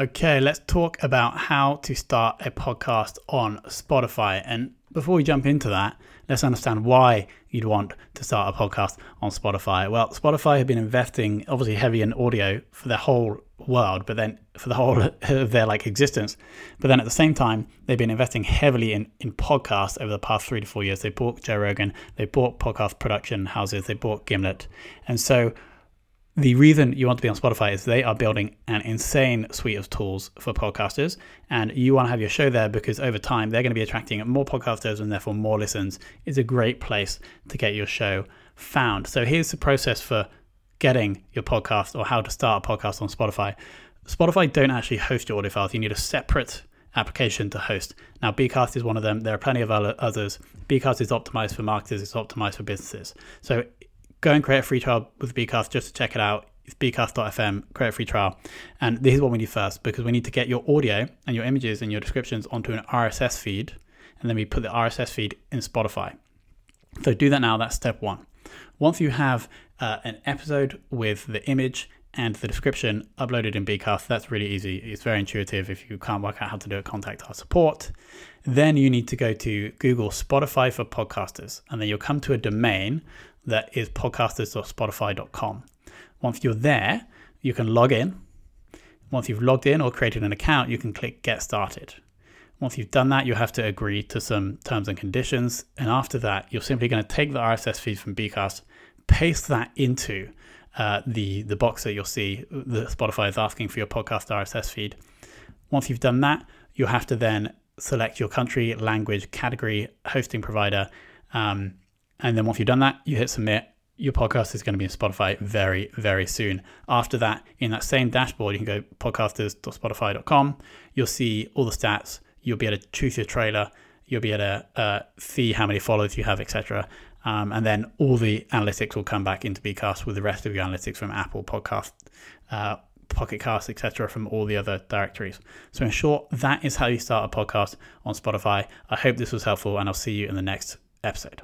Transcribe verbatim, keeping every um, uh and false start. Okay, let's talk about how to start a podcast on Spotify. And before we jump into that, let's understand why you'd want to start a podcast on Spotify. Well, Spotify have been investing obviously heavy in audio for their whole world, but then for the whole of their like existence. But then at the same time, they've been investing heavily in, in podcasts over the past three to four years. They bought Joe Rogan, they bought podcast production houses, they bought Gimlet. And so the reason you want to be on Spotify is they are building an insane suite of tools for podcasters, and you want to have your show there because over time they're going to be attracting more podcasters and therefore more listens. It's a great place to get your show found. So here's the process for getting your podcast or how to start a podcast on Spotify. Spotify don't actually host your audio files. You need a separate application to host. Now, Bcast is one of them. There are plenty of others. Bcast is optimized for marketers. It's optimized for businesses. So go and create a free trial with Bcast just to check it out. It's bcast dot f m, create a free trial. And this is what we need first, because we need to get your audio and your images and your descriptions onto an R S S feed. And then we put the R S S feed in Spotify. So do that now. That's step one. Once you have uh, an episode with the image and the description uploaded in Bcast, that's really easy. It's very intuitive. If you can't work out how to do it, contact our support. Then you need to go to Google Spotify for podcasters. And then you'll come to a domain that is podcasters dot spotify dot com. Once you're there, you can log in. Once you've logged in or created an account, you can click Get Started. Once you've done that, you have to agree to some terms and conditions. And after that, you're simply going to take the R S S feed from Bcast, paste that into uh, the, the box that you'll see that Spotify is asking for your podcast R S S feed. Once you've done that, you'll have to then select your country, language, category, hosting provider, um, and then once you've done that, you hit submit. Your podcast is going to be in Spotify very, very soon. After that, in that same dashboard, you can go podcasters dot spotify dot com. You'll see all the stats. You'll be able to choose your trailer. You'll be able to uh, see how many followers you have, et cetera. Um, and then all the analytics will come back into Bcast with the rest of your analytics from Apple Podcast, uh, Pocket Cast, et cetera, from all the other directories. So in short, that is how you start a podcast on Spotify. I hope this was helpful, and I'll see you in the next episode.